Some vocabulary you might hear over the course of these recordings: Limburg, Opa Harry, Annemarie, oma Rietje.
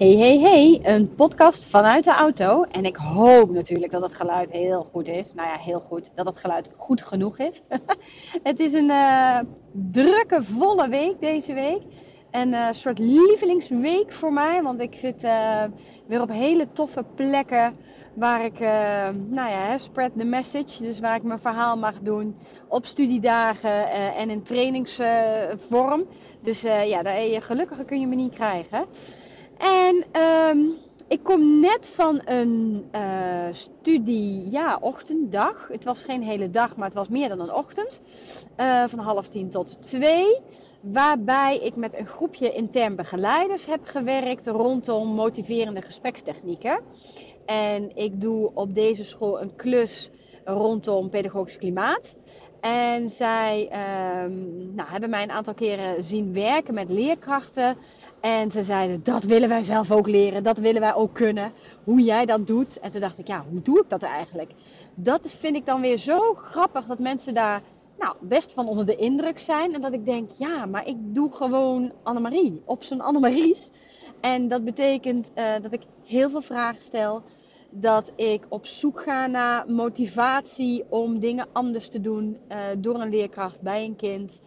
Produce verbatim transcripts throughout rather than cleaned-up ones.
Hey, hey, hey, een podcast vanuit de auto. En ik hoop natuurlijk dat het geluid heel goed is. Nou ja, heel goed. Dat het geluid goed genoeg is. Het is een uh, drukke, volle week deze week. Een uh, soort lievelingsweek voor mij. Want ik zit uh, weer op hele toffe plekken. Waar ik, uh, nou ja, spread the message. Dus waar ik mijn verhaal mag doen. Op studiedagen uh, en in trainingsvorm. Uh, dus uh, ja, daar, gelukkiger kun je me niet krijgen. En um, ik kom net van een uh, studie, ja, ochtenddag. Het was geen hele dag, maar het was meer dan een ochtend. Uh, van half tien tot twee. Waarbij ik met een groepje intern begeleiders heb gewerkt rondom motiverende gesprekstechnieken. En ik doe op deze school een klus rondom pedagogisch klimaat. En zij um, nou, hebben mij een aantal keren zien werken met leerkrachten. En ze zeiden, dat willen wij zelf ook leren, dat willen wij ook kunnen, hoe jij dat doet. En toen dacht ik, ja, hoe doe ik dat eigenlijk? Dat vind ik dan weer zo grappig dat mensen daar nou, best van onder de indruk zijn. En dat ik denk, ja, maar ik doe gewoon Annemarie, op zijn Annemarie's. En dat betekent uh, dat ik heel veel vragen stel, dat ik op zoek ga naar motivatie om dingen anders te doen uh, door een leerkracht bij een kind.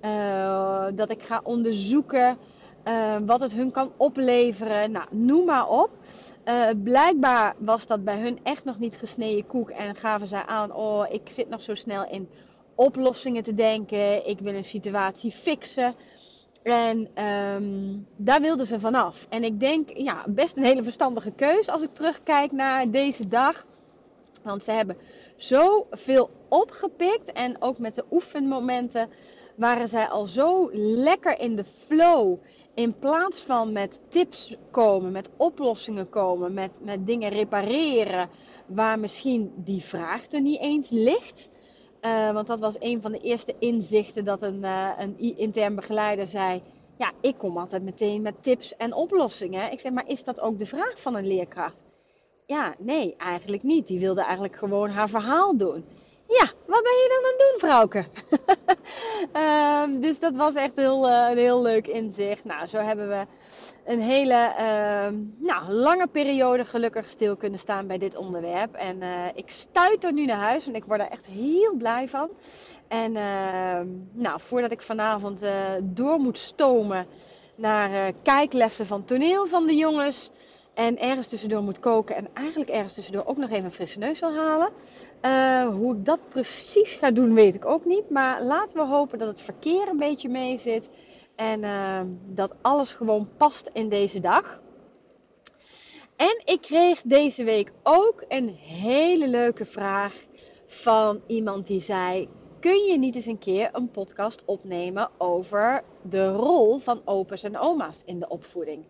Uh, dat ik ga onderzoeken. Uh, wat het hun kan opleveren, nou, noem maar op. Uh, blijkbaar was dat bij hun echt nog niet gesneden koek en gaven zij aan, oh, ik zit nog zo snel in oplossingen te denken, ik wil een situatie fixen. En um, daar wilden ze vanaf. En ik denk, ja, best een hele verstandige keus als ik terugkijk naar deze dag. Want ze hebben zoveel opgepikt en ook met de oefenmomenten waren zij al zo lekker in de flow. In plaats van met tips komen, met oplossingen komen, met, met dingen repareren waar misschien die vraag er niet eens ligt. Uh, want dat was een van de eerste inzichten dat een, uh, een intern begeleider zei, ja, ik kom altijd meteen met tips en oplossingen. Ik zei, maar is dat ook de vraag van een leerkracht? Ja, nee, eigenlijk niet. Die wilde eigenlijk gewoon haar verhaal doen. Ja, wat ben je dan aan het doen, vrouwke? uh, dus dat was echt heel, uh, een heel leuk inzicht. Nou, zo hebben we een hele uh, nou, lange periode gelukkig stil kunnen staan bij dit onderwerp. En uh, ik stuit er nu naar huis en ik word er echt heel blij van. En uh, nou, voordat ik vanavond uh, door moet stomen naar uh, kijklessen van toneel van de jongens. En ergens tussendoor moet koken en eigenlijk ergens tussendoor ook nog even een frisse neus wil halen. Uh, hoe ik dat precies ga doen weet ik ook niet. Maar laten we hopen dat het verkeer een beetje mee zit. En uh, dat alles gewoon past in deze dag. En ik kreeg deze week ook een hele leuke vraag van iemand die zei, kun je niet eens een keer een podcast opnemen over de rol van opa's en oma's in de opvoeding?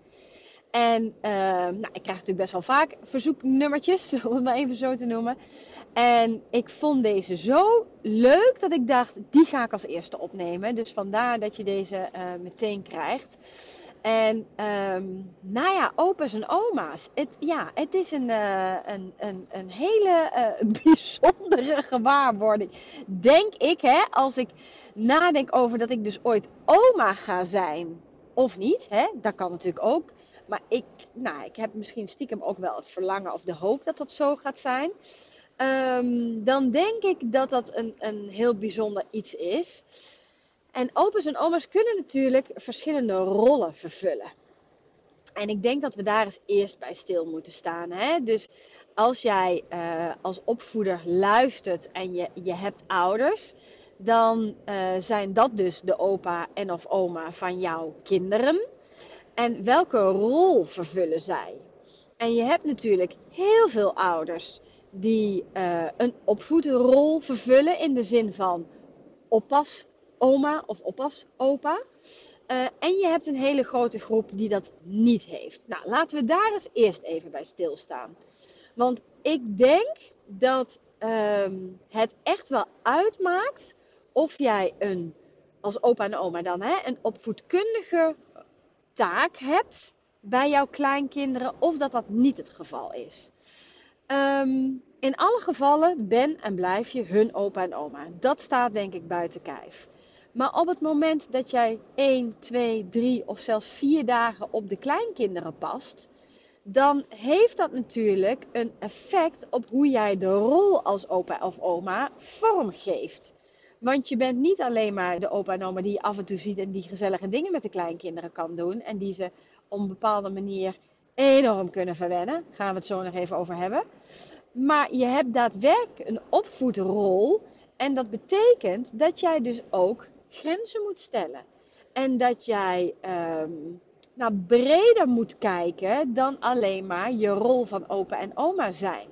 En uh, nou, ik krijg natuurlijk best wel vaak verzoeknummertjes, om het maar even zo te noemen. En ik vond deze zo leuk dat ik dacht, die ga ik als eerste opnemen. Dus vandaar dat je deze uh, meteen krijgt. En um, nou ja, opa's en oma's. Het, ja, het is een, uh, een, een, een hele uh, bijzondere gewaarwording. Denk ik, hè, als ik nadenk over dat ik dus ooit oma ga zijn. Of niet, hè? Dat kan natuurlijk ook. Maar ik, nou, ik heb misschien stiekem ook wel het verlangen of de hoop dat dat zo gaat zijn. Um, dan denk ik dat dat een, een heel bijzonder iets is. En opa's en oma's kunnen natuurlijk verschillende rollen vervullen. En ik denk dat we daar eens eerst bij stil moeten staan. Hè? Dus als jij uh, als opvoeder luistert en je, je hebt ouders, dan uh, zijn dat dus de opa en of oma van jouw kinderen. En welke rol vervullen zij? En je hebt natuurlijk heel veel ouders die uh, een opvoederrol vervullen in de zin van oppas oma of oppas opa. Uh, en je hebt een hele grote groep die dat niet heeft. Nou, laten we daar eens eerst even bij stilstaan. Want ik denk dat uh, het echt wel uitmaakt of jij een, als opa en oma dan, hè, een opvoedkundige taak hebt bij jouw kleinkinderen of dat dat niet het geval is. Um, in alle gevallen ben en blijf je hun opa en oma. Dat staat denk ik buiten kijf. Maar op het moment dat jij één, twee, drie of zelfs vier dagen op de kleinkinderen past, dan heeft dat natuurlijk een effect op hoe jij de rol als opa of oma vormgeeft. Want je bent niet alleen maar de opa en oma die je af en toe ziet en die gezellige dingen met de kleinkinderen kan doen. En die ze op een bepaalde manier enorm kunnen verwennen. Daar gaan we het zo nog even over hebben. Maar je hebt daadwerkelijk een opvoedrol. En dat betekent dat jij dus ook grenzen moet stellen. En dat jij um, nou, breder moet kijken dan alleen maar je rol van opa en oma zijn.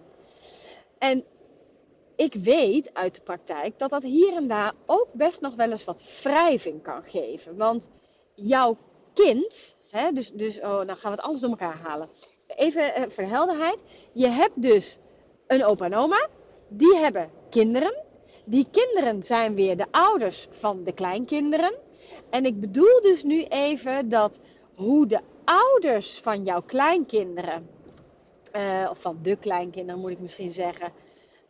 En ik weet uit de praktijk dat dat hier en daar ook best nog wel eens wat wrijving kan geven. Want jouw kind, hè, dus, dus oh, nou gaan we het alles door elkaar halen. Even eh, voor de helderheid. Je hebt dus een opa en oma, die hebben kinderen. Die kinderen zijn weer de ouders van de kleinkinderen. En ik bedoel dus nu even dat hoe de ouders van jouw kleinkinderen, eh, of van de kleinkinderen moet ik misschien zeggen,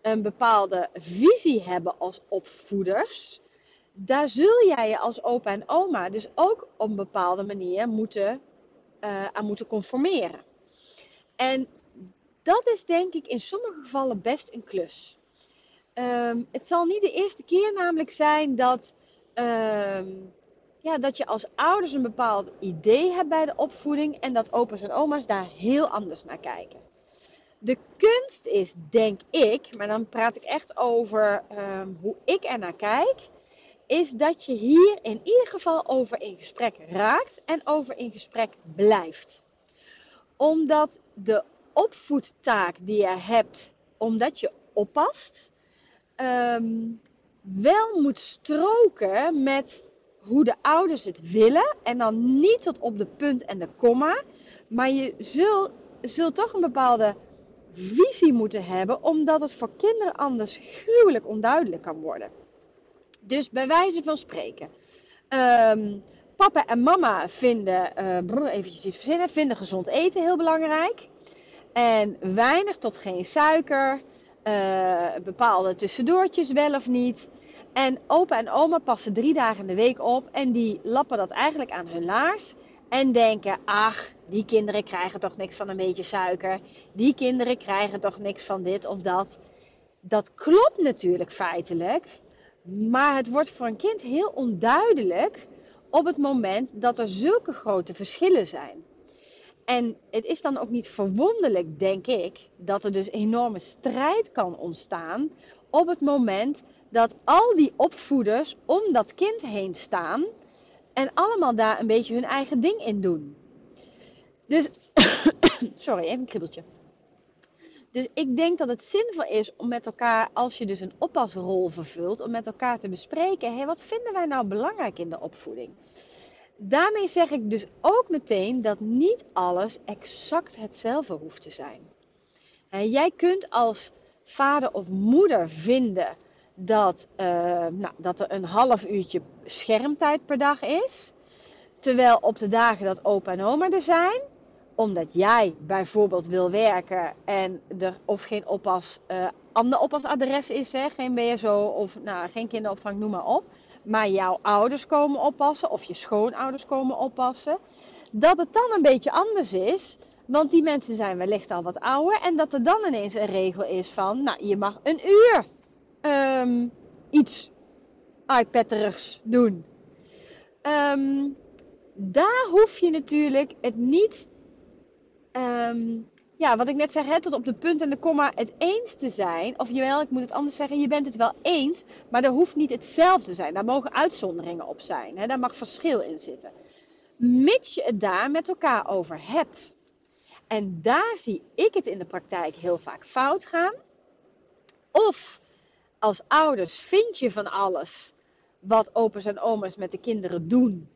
een bepaalde visie hebben als opvoeders, daar zul jij je als opa en oma dus ook op een bepaalde manier moeten, uh, aan moeten conformeren. En dat is denk ik in sommige gevallen best een klus. Um, het zal niet de eerste keer namelijk zijn dat, um, ja, dat je als ouders een bepaald idee hebt bij de opvoeding en dat opa's en oma's daar heel anders naar kijken. De kunst is, denk ik, maar dan praat ik echt over um, hoe ik er naar kijk, is dat je hier in ieder geval over in gesprek raakt en over in gesprek blijft. Omdat de opvoedtaak die je hebt, omdat je oppast, um, wel moet stroken met hoe de ouders het willen en dan niet tot op de punt en de komma, maar je zult, zult toch een bepaalde visie moeten hebben, omdat het voor kinderen anders gruwelijk onduidelijk kan worden. Dus bij wijze van spreken, um, papa en mama vinden, uh, brr, eventjes iets verzinnen, vinden gezond eten heel belangrijk en weinig tot geen suiker, uh, bepaalde tussendoortjes wel of niet. En opa en oma passen drie dagen in de week op en die lappen dat eigenlijk aan hun laars. En denken, ach, die kinderen krijgen toch niks van een beetje suiker. Die kinderen krijgen toch niks van dit of dat. Dat klopt natuurlijk feitelijk. Maar het wordt voor een kind heel onduidelijk op het moment dat er zulke grote verschillen zijn. En het is dan ook niet verwonderlijk, denk ik, dat er dus enorme strijd kan ontstaan op het moment dat al die opvoeders om dat kind heen staan en allemaal daar een beetje hun eigen ding in doen. Dus, sorry, even een kribbeltje. Dus ik denk dat het zinvol is om met elkaar, als je dus een oppasrol vervult, om met elkaar te bespreken, hey, wat vinden wij nou belangrijk in de opvoeding? Daarmee zeg ik dus ook meteen dat niet alles exact hetzelfde hoeft te zijn. En jij kunt als vader of moeder vinden dat, uh, nou, dat er een half uurtje schermtijd per dag is. Terwijl op de dagen dat opa en oma er zijn, omdat jij bijvoorbeeld wil werken en er of geen oppas, uh, ander oppasadres is, hè, geen B S O of nou, geen kinderopvang, noem maar op. Maar jouw ouders komen oppassen of je schoonouders komen oppassen. Dat het dan een beetje anders is, want die mensen zijn wellicht al wat ouder. En dat er dan ineens een regel is van, nou, je mag een uur Um, iets iPad-erigs doen. Um, daar hoef je natuurlijk het niet, um, ja, wat ik net zeg, hè, tot op de punt en de komma het eens te zijn. Of jawel, ik moet het anders zeggen, je bent het wel eens, maar dat hoeft niet hetzelfde te zijn. Daar mogen uitzonderingen op zijn, hè, daar mag verschil in zitten. Mits je het daar met elkaar over hebt. En daar zie ik het in de praktijk heel vaak fout gaan. Of als ouders vind je van alles wat opa's en oma's met de kinderen doen,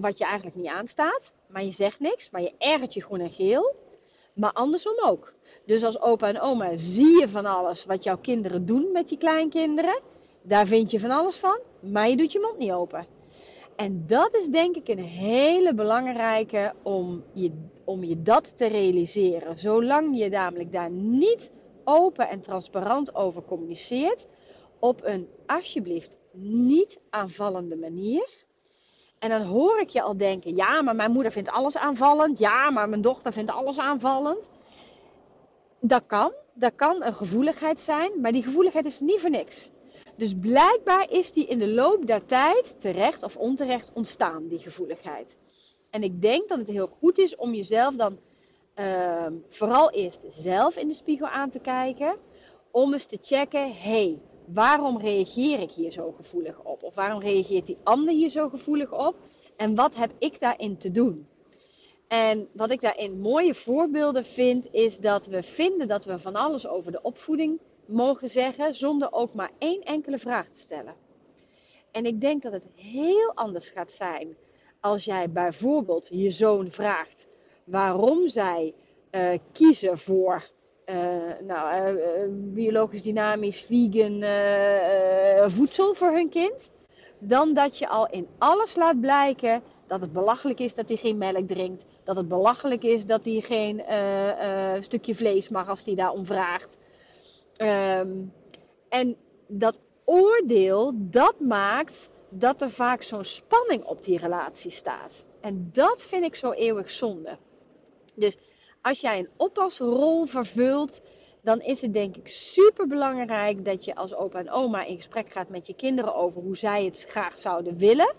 wat je eigenlijk niet aanstaat. Maar je zegt niks, maar je ergert je groen en geel. Maar andersom ook. Dus als opa en oma zie je van alles wat jouw kinderen doen met je kleinkinderen. Daar vind je van alles van, maar je doet je mond niet open. En dat is denk ik een hele belangrijke om je, om je dat te realiseren. Zolang je namelijk daar niet open en transparant over communiceert, op een alsjeblieft niet aanvallende manier. En dan hoor ik je al denken, ja, maar mijn moeder vindt alles aanvallend. Ja, maar mijn dochter vindt alles aanvallend. Dat kan, dat kan een gevoeligheid zijn, maar die gevoeligheid is niet voor niks. Dus blijkbaar is die in de loop der tijd terecht of onterecht ontstaan, die gevoeligheid. En ik denk dat het heel goed is om jezelf dan uh, vooral eerst zelf in de spiegel aan te kijken. Om eens te checken, hé, hey, waarom reageer ik hier zo gevoelig op? Of waarom reageert die ander hier zo gevoelig op? En wat heb ik daarin te doen? En wat ik daarin mooie voorbeelden vind, is dat we vinden dat we van alles over de opvoeding mogen zeggen, zonder ook maar één enkele vraag te stellen. En ik denk dat het heel anders gaat zijn als jij bijvoorbeeld je zoon vraagt waarom zij uh, kiezen voor uh, nou, uh, uh, biologisch dynamisch vegan uh, uh, voedsel voor hun kind, dan dat je al in alles laat blijken dat het belachelijk is dat hij geen melk drinkt, dat het belachelijk is dat hij geen uh, uh, stukje vlees mag als hij daarom vraagt. Um, en dat oordeel, dat maakt dat er vaak zo'n spanning op die relatie staat. En dat vind ik zo eeuwig zonde. Dus als jij een oppasrol vervult, dan is het denk ik superbelangrijk dat je als opa en oma in gesprek gaat met je kinderen over hoe zij het graag zouden willen.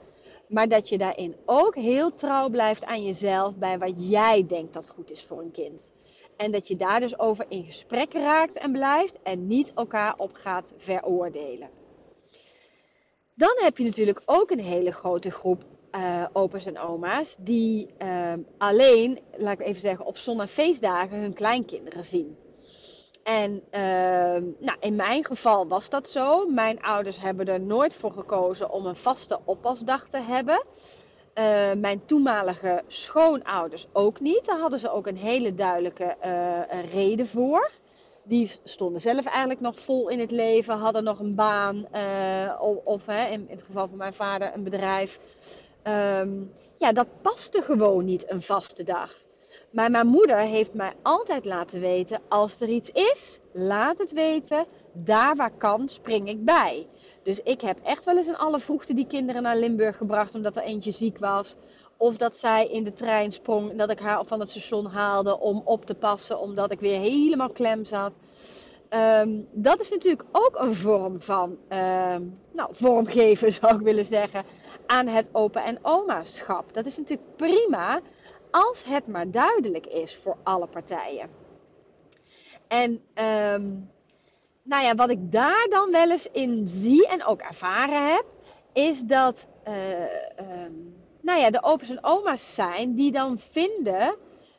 Maar dat je daarin ook heel trouw blijft aan jezelf bij wat jij denkt dat goed is voor een kind. En dat je daar dus over in gesprek raakt en blijft en niet elkaar op gaat veroordelen. Dan heb je natuurlijk ook een hele grote groep uh, opa's en oma's die uh, alleen, laat ik even zeggen, op zon- en feestdagen hun kleinkinderen zien. En uh, nou, in mijn geval was dat zo. Mijn ouders hebben er nooit voor gekozen om een vaste oppasdag te hebben. Uh, mijn toenmalige schoonouders ook niet. Daar hadden ze ook een hele duidelijke uh, reden voor. Die stonden zelf eigenlijk nog vol in het leven. Hadden nog een baan. Uh, of of hè, in, in het geval van mijn vader een bedrijf. Um, ja, dat paste gewoon niet, een vaste dag. Maar mijn moeder heeft mij altijd laten weten, als er iets is, laat het weten. Daar waar kan, spring ik bij. Dus ik heb echt wel eens in alle vroegte die kinderen naar Limburg gebracht omdat er eentje ziek was. Of dat zij in de trein sprong en dat ik haar van het station haalde om op te passen omdat ik weer helemaal klem zat. Um, dat is natuurlijk ook een vorm van um, nou, vormgeven, zou ik willen zeggen, aan het opa- en oma-schap. Dat is natuurlijk prima als het maar duidelijk is voor alle partijen. En Um, Nou ja, wat ik daar dan wel eens in zie en ook ervaren heb, is dat uh, uh, nou ja, de opa's en oma's zijn die dan vinden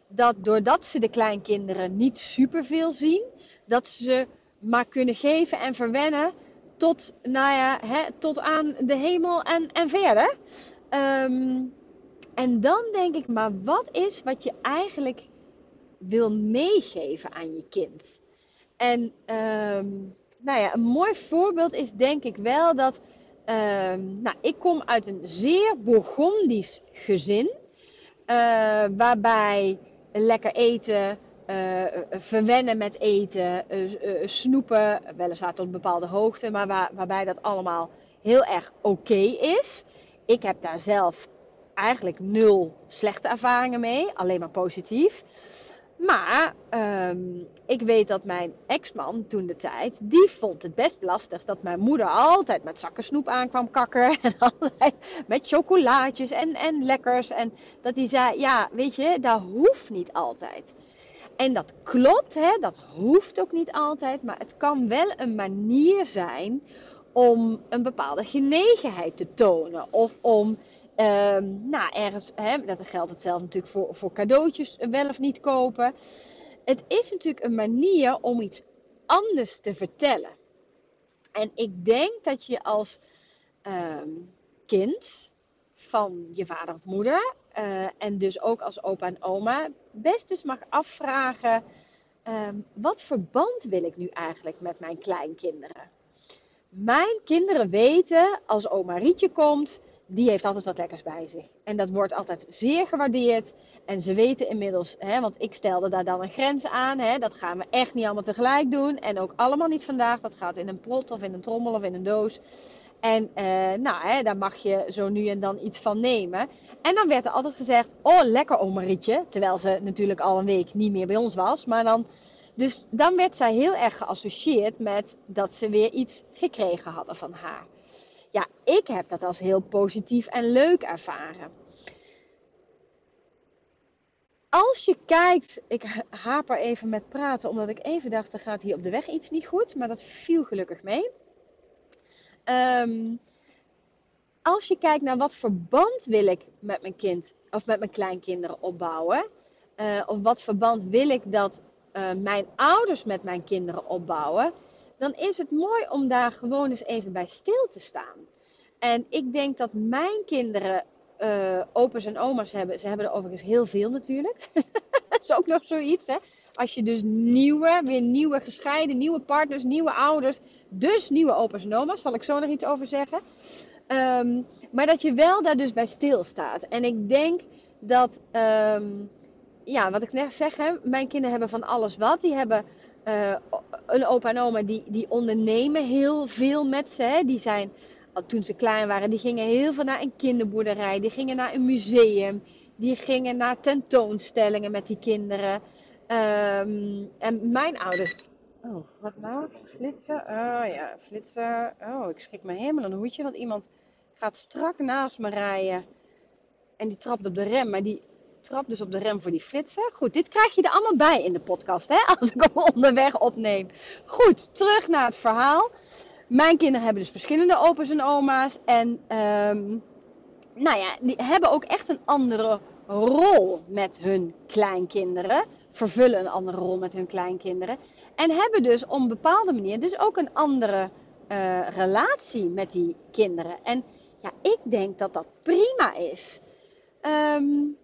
dat doordat ze de kleinkinderen niet superveel zien, dat ze maar kunnen geven en verwennen tot, nou ja, hè, tot aan de hemel en, en verder. Um, en dan denk ik, maar wat is wat je eigenlijk wil meegeven aan je kind? En um, nou ja, een mooi voorbeeld is denk ik wel dat um, nou, ik kom uit een zeer Bourgondisch gezin. Uh, waarbij lekker eten, uh, verwennen met eten, uh, uh, snoepen, weliswaar tot een bepaalde hoogte. Maar waar, waarbij dat allemaal heel erg oké is. Ik heb daar zelf eigenlijk nul slechte ervaringen mee, alleen maar positief. Maar um, ik weet dat mijn ex-man toen de tijd, die vond het best lastig dat mijn moeder altijd met zakken snoep aankwam kakken. En altijd met chocolaatjes en, en lekkers. En dat hij zei, ja weet je, dat hoeft niet altijd. En dat klopt, hè, dat hoeft ook niet altijd. Maar het kan wel een manier zijn om een bepaalde genegenheid te tonen. Of om Um, nou, ergens, hè, dat geldt hetzelfde natuurlijk voor, voor cadeautjes wel of niet kopen. Het is natuurlijk een manier om iets anders te vertellen. En ik denk dat je als um, kind van je vader of moeder, uh, en dus ook als opa en oma, best eens mag afvragen, um, wat verband wil ik nu eigenlijk met mijn kleinkinderen? Mijn kinderen weten, als oma Rietje komt, die heeft altijd wat lekkers bij zich. En dat wordt altijd zeer gewaardeerd. En ze weten inmiddels, hè, want ik stelde daar dan een grens aan. Hè, dat gaan we echt niet allemaal tegelijk doen. En ook allemaal niet vandaag. Dat gaat in een pot of in een trommel of in een doos. En uh, nou, hè, daar mag je zo nu en dan iets van nemen. En dan werd er altijd gezegd, oh lekker oma Rietje. Terwijl ze natuurlijk al een week niet meer bij ons was. Maar dan, dus dan werd zij heel erg geassocieerd met dat ze weer iets gekregen hadden van haar. Ja, ik heb dat als heel positief en leuk ervaren. Als je kijkt, ik haper even met praten, omdat ik even dacht, er gaat hier op de weg iets niet goed. Maar dat viel gelukkig mee. Um, als je kijkt naar wat verband wil ik met mijn kind of met mijn kleinkinderen opbouwen. Uh, of wat verband wil ik dat uh, mijn ouders met mijn kinderen opbouwen. Dan is het mooi om daar gewoon eens even bij stil te staan. En ik denk dat mijn kinderen uh, opa's en oma's hebben. Ze hebben er overigens heel veel natuurlijk. Dat is ook nog zoiets, hè. Als je dus nieuwe, weer nieuwe gescheiden, nieuwe partners, nieuwe ouders, dus nieuwe opa's en oma's, zal ik zo nog iets over zeggen. Um, maar dat je wel daar dus bij stilstaat. En ik denk dat, um, ja, wat ik net zeg, hè, mijn kinderen hebben van alles wat. Die hebben uh, een opa en oma die, die ondernemen heel veel met ze. Hè. Die zijn, toen ze klein waren, die gingen heel veel naar een kinderboerderij. Die gingen naar een museum. Die gingen naar tentoonstellingen met die kinderen. Um, en mijn ouders... Oh, wat nou? Flitsen? Oh ja, flitsen. Oh, ik schrik me helemaal een hoedje. Want iemand gaat strak naast me rijden. En die trapt op de rem. Maar die trapt dus op de rem voor die flitsen. Goed, dit krijg je er allemaal bij in de podcast, hè? Als ik hem onderweg opneem. Goed, terug naar het verhaal. Mijn kinderen hebben dus verschillende opa's en oma's. En um, nou ja, die hebben ook echt een andere rol met hun kleinkinderen. Vervullen een andere rol met hun kleinkinderen. En hebben dus op een bepaalde manier dus ook een andere uh, relatie met die kinderen. En ja, ik denk dat dat prima is. Um,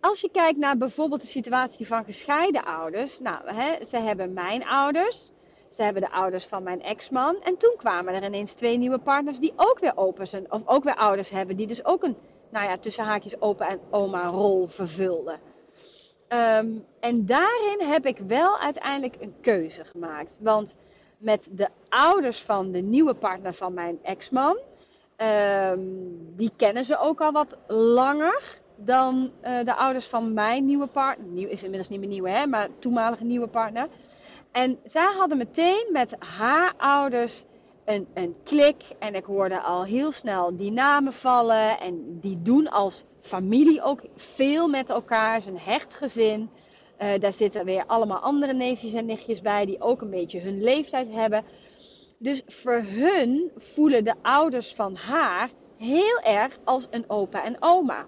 als je kijkt naar bijvoorbeeld de situatie van gescheiden ouders. Nou, hè, ze hebben mijn ouders. Ze hebben de ouders van mijn ex-man. En toen kwamen er ineens twee nieuwe partners die ook weer opa's en, of ook weer ouders hebben. Die dus ook een, nou ja, tussen haakjes opa en oma rol vervulden. Um, en daarin heb ik wel uiteindelijk een keuze gemaakt. Want met de ouders van de nieuwe partner van mijn ex-man, um, die kennen ze ook al wat langer dan uh, de ouders van mijn nieuwe partner. Nieuw is inmiddels niet meer nieuw, hè, maar toenmalige nieuwe partner. En zij hadden meteen met haar ouders een, een klik. En ik hoorde al heel snel die namen vallen en die doen als familie ook veel met elkaar, is een hecht gezin. Uh, daar zitten weer allemaal andere neefjes en nichtjes bij die ook een beetje hun leeftijd hebben. Dus voor hun voelen de ouders van haar heel erg als een opa en oma.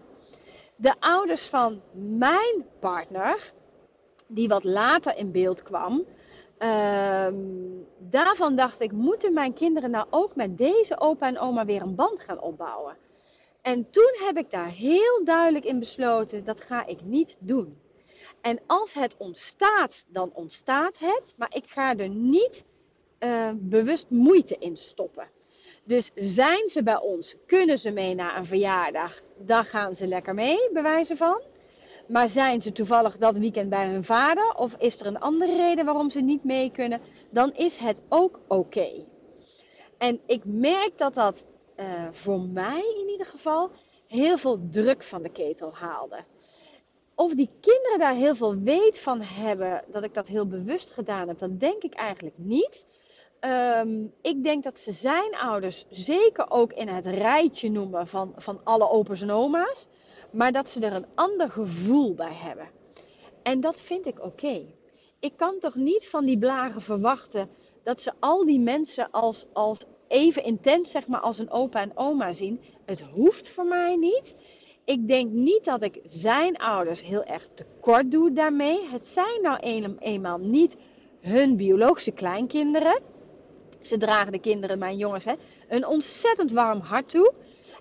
De ouders van mijn partner, die wat later in beeld kwam, uh, daarvan dacht ik, moeten mijn kinderen nou ook met deze opa en oma weer een band gaan opbouwen? En toen heb ik daar heel duidelijk in besloten, dat ga ik niet doen. En als het ontstaat, dan ontstaat het. Maar ik ga er niet uh, bewust moeite in stoppen. Dus zijn ze bij ons, kunnen ze mee naar een verjaardag, daar gaan ze lekker mee, bij wijze van. Maar zijn ze toevallig dat weekend bij hun vader, of is er een andere reden waarom ze niet mee kunnen, dan is het ook oké. En ik merk dat dat... Uh, voor mij in ieder geval heel veel druk van de ketel haalde. Of die kinderen daar heel veel weet van hebben, dat ik dat heel bewust gedaan heb, dat denk ik eigenlijk niet. Um, ik denk dat ze zijn ouders zeker ook in het rijtje noemen van, van alle opa's en oma's, maar dat ze er een ander gevoel bij hebben. En dat vind ik oké. Ik kan toch niet van die blagen verwachten dat ze al die mensen als, als even intens, zeg maar, als een opa en oma zien. Het hoeft voor mij niet. Ik denk niet dat ik zijn ouders heel erg tekort doe daarmee. Het zijn nou een, eenmaal niet hun biologische kleinkinderen. Ze dragen de kinderen, mijn jongens, hè, een ontzettend warm hart toe.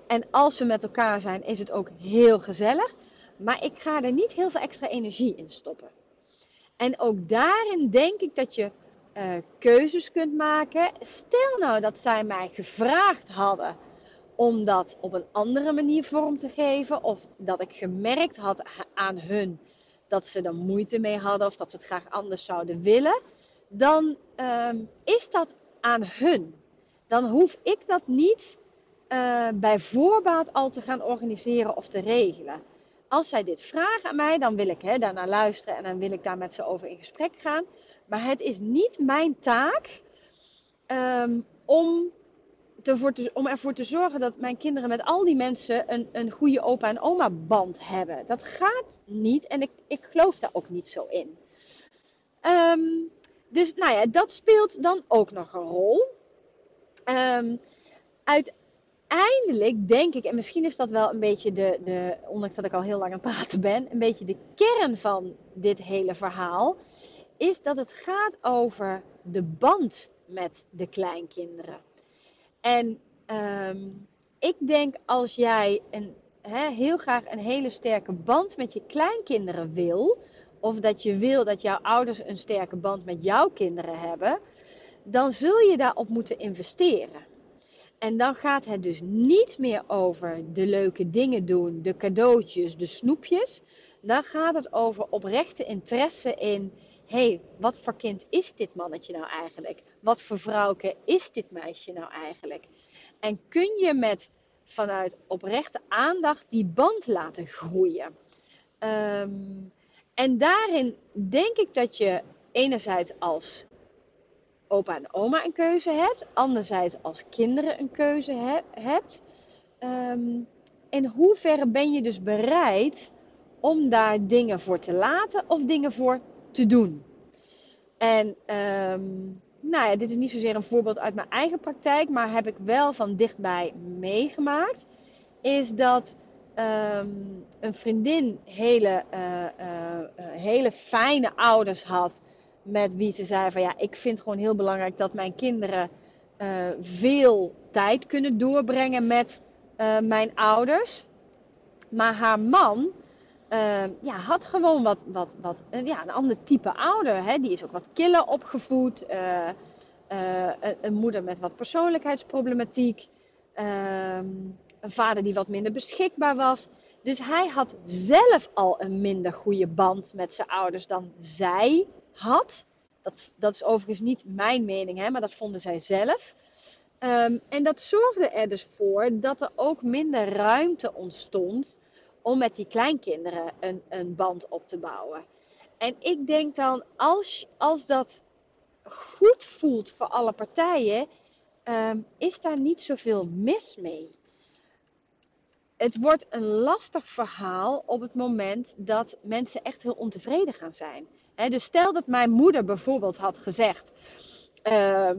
En als we met elkaar zijn, is het ook heel gezellig. Maar ik ga er niet heel veel extra energie in stoppen. En ook daarin denk ik dat je... Uh, keuzes kunt maken. Stel nou dat zij mij gevraagd hadden om dat op een andere manier vorm te geven, of dat ik gemerkt had aan hun dat ze er moeite mee hadden of dat ze het graag anders zouden willen, dan uh, is dat aan hun. dan hoef ik dat niet uh, bij voorbaat al te gaan organiseren of te regelen. Als zij dit vragen aan mij, dan wil ik hè, daarnaar luisteren en dan wil ik daar met ze over in gesprek gaan. Maar het is niet mijn taak um, om, te te, om ervoor te zorgen dat mijn kinderen met al die mensen een, een goede opa- en oma-band hebben. Dat gaat niet en ik, ik geloof daar ook niet zo in. Um, dus nou ja, dat speelt dan ook nog een rol. Um, uiteindelijk denk ik, en misschien is dat wel een beetje de, de, ondanks dat ik al heel lang aan het praten ben, een beetje de kern van dit hele verhaal, is dat het gaat over de band met de kleinkinderen. En um, ik denk als jij een, he, heel graag een hele sterke band met je kleinkinderen wil, of dat je wil dat jouw ouders een sterke band met jouw kinderen hebben, dan zul je daarop moeten investeren. En dan gaat het dus niet meer over de leuke dingen doen, de cadeautjes, de snoepjes. Dan gaat het over oprechte interesse in, hé, hey, wat voor kind is dit mannetje nou eigenlijk? Wat voor vrouwke is dit meisje nou eigenlijk? En kun je met vanuit oprechte aandacht die band laten groeien? Um, en daarin denk ik dat je enerzijds als opa en oma een keuze hebt, anderzijds als kinderen een keuze he hebt. Um, in hoeverre ben je dus bereid om daar dingen voor te laten of dingen voor te doen? En um, nou ja, dit is niet zozeer een voorbeeld uit mijn eigen praktijk, maar heb ik wel van dichtbij meegemaakt, is dat um, een vriendin hele, uh, uh, hele fijne ouders had, met wie ze zei van ja, ik vind gewoon heel belangrijk dat mijn kinderen uh, veel tijd kunnen doorbrengen met uh, mijn ouders. Maar haar man uh, ja, had gewoon wat, wat, wat, uh, ja, een ander type ouder. Hè? Die is ook wat killer opgevoed. Uh, uh, een, een moeder met wat persoonlijkheidsproblematiek. Uh, een vader die wat minder beschikbaar was. Dus hij had zelf al een minder goede band met zijn ouders dan zij had. Dat, dat is overigens niet mijn mening, hè, maar dat vonden zij zelf. Um, en dat zorgde er dus voor dat er ook minder ruimte ontstond om met die kleinkinderen een, een band op te bouwen. En ik denk dan, als, als dat goed voelt voor alle partijen, um, is daar niet zoveel mis mee. Het wordt een lastig verhaal op het moment dat mensen echt heel ontevreden gaan zijn. He, dus stel dat mijn moeder bijvoorbeeld had gezegd, uh,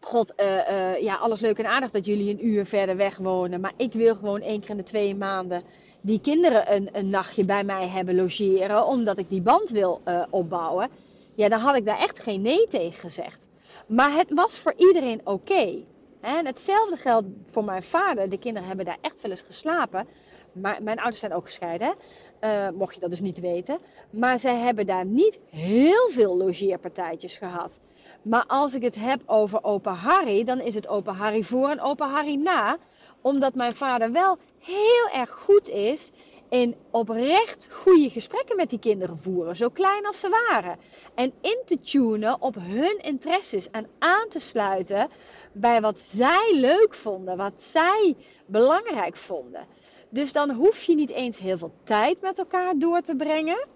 God, uh, uh, ja, alles leuk en aardig dat jullie een uur verder weg wonen, maar ik wil gewoon één keer in de twee maanden die kinderen een, een nachtje bij mij hebben logeren, omdat ik die band wil uh, opbouwen. Ja, dan had ik daar echt geen nee tegen gezegd. Maar het was voor iedereen oké. Okay. En hetzelfde geldt voor mijn vader. De kinderen hebben daar echt wel eens geslapen. Maar mijn ouders zijn ook gescheiden, hè? Uh, mocht je dat dus niet weten. Maar zij hebben daar niet heel veel logeerpartijtjes gehad. Maar als ik het heb over opa Harry, dan is het opa Harry voor en opa Harry na. Omdat mijn vader wel heel erg goed is in oprecht goede gesprekken met die kinderen voeren. Zo klein als ze waren. En in te tunen op hun interesses en aan te sluiten bij wat zij leuk vonden. Wat zij belangrijk vonden. Dus dan hoef je niet eens heel veel tijd met elkaar door te brengen.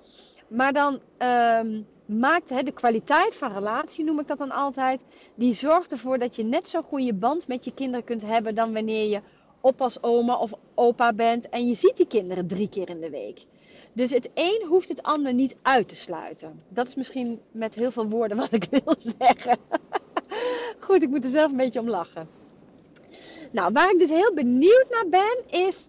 Maar dan um, maakt he, de kwaliteit van relatie, noem ik dat dan altijd, die zorgt ervoor dat je net zo'n goede band met je kinderen kunt hebben dan wanneer je oppas oma of opa bent en je ziet die kinderen drie keer in de week. Dus het een hoeft het ander niet uit te sluiten. Dat is misschien met heel veel woorden wat ik wil zeggen. Goed, ik moet er zelf een beetje om lachen. Nou, waar ik dus heel benieuwd naar ben is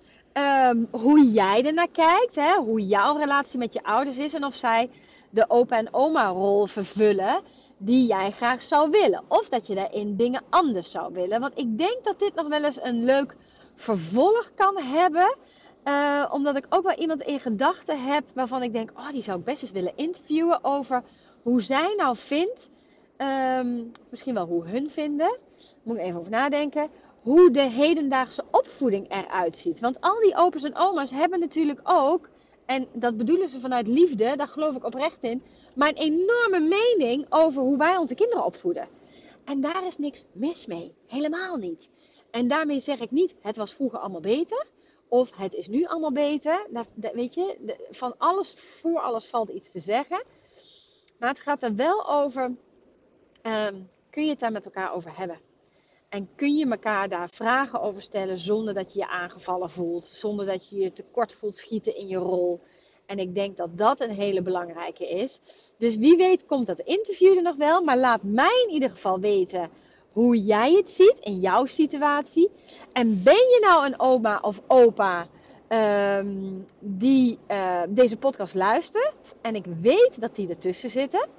Um, hoe jij ernaar kijkt, hè? Hoe jouw relatie met je ouders is en of zij de opa en oma rol vervullen die jij graag zou willen. Of dat je daarin dingen anders zou willen. Want ik denk dat dit nog wel eens een leuk vervolg kan hebben. Uh, omdat ik ook wel iemand in gedachten heb waarvan ik denk, oh, die zou ik best eens willen interviewen over hoe zij nou vindt. Um, misschien wel hoe hun vinden. Moet ik even over nadenken. Hoe de hedendaagse opvoeding eruit ziet. Want al die opa's en oma's hebben natuurlijk ook, en dat bedoelen ze vanuit liefde, daar geloof ik oprecht in, maar een enorme mening over hoe wij onze kinderen opvoeden. En daar is niks mis mee. Helemaal niet. En daarmee zeg ik niet, het was vroeger allemaal beter. Of het is nu allemaal beter. Dat, dat, weet je, dat, van alles, voor alles valt iets te zeggen. Maar het gaat er wel over, um, kun je het daar met elkaar over hebben? En kun je elkaar daar vragen over stellen zonder dat je je aangevallen voelt. Zonder dat je je tekort voelt schieten in je rol. En ik denk dat dat een hele belangrijke is. Dus wie weet komt dat interview er nog wel. Maar laat mij in ieder geval weten hoe jij het ziet in jouw situatie. En ben je nou een oma of opa um, die uh, deze podcast luistert. En ik weet dat die ertussen zitten.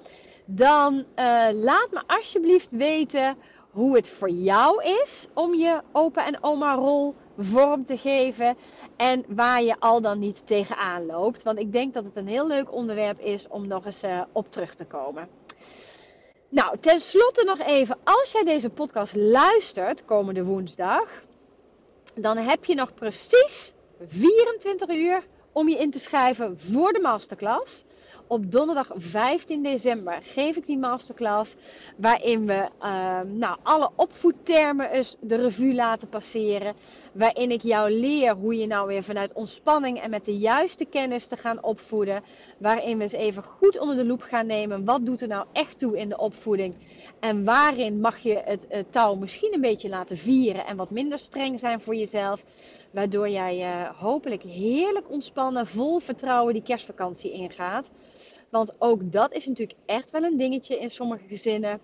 Dan uh, laat me alsjeblieft weten hoe het voor jou is om je opa en oma rol vorm te geven. En waar je al dan niet tegenaan loopt. Want ik denk dat het een heel leuk onderwerp is om nog eens uh, op terug te komen. Nou, tenslotte nog even. Als jij deze podcast luistert komende woensdag. Dan heb je nog precies vierentwintig uur om je in te schrijven voor de masterclass. Op donderdag vijftien december geef ik die masterclass. Waarin we uh, nou, alle opvoedtermen eens de revue laten passeren. Waarin ik jou leer hoe je nou weer vanuit ontspanning en met de juiste kennis te gaan opvoeden. Waarin we eens even goed onder de loep gaan nemen. Wat doet er nou echt toe in de opvoeding? En waarin mag je het, het touw misschien een beetje laten vieren. En wat minder streng zijn voor jezelf. Waardoor jij uh, hopelijk heerlijk ontspannen, vol vertrouwen die kerstvakantie ingaat. Want ook dat is natuurlijk echt wel een dingetje in sommige gezinnen.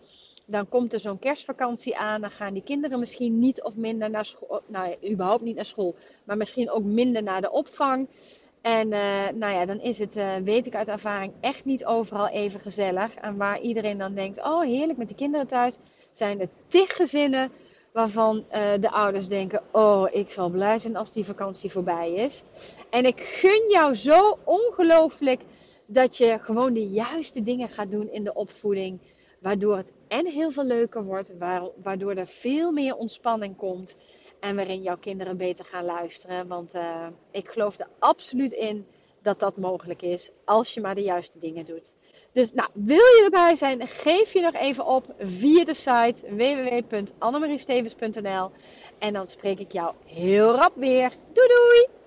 Dan komt er zo'n kerstvakantie aan. Dan gaan die kinderen misschien niet of minder naar school. Nou, überhaupt niet naar school. Maar misschien ook minder naar de opvang. En uh, nou ja, dan is het, uh, weet ik uit ervaring, echt niet overal even gezellig. En waar iedereen dan denkt, oh heerlijk met de kinderen thuis. Zijn er tig gezinnen waarvan uh, de ouders denken, oh ik zal blij zijn als die vakantie voorbij is. En ik gun jou zo ongelooflijk dat je gewoon de juiste dingen gaat doen in de opvoeding. Waardoor het en heel veel leuker wordt. Waardoor er veel meer ontspanning komt. En waarin jouw kinderen beter gaan luisteren. Want uh, ik geloof er absoluut in dat dat mogelijk is. Als je maar de juiste dingen doet. Dus nou, wil je erbij zijn? Geef je nog even op via de site w w w punt annemariestevens punt n l. En dan spreek ik jou heel rap weer. Doei doei!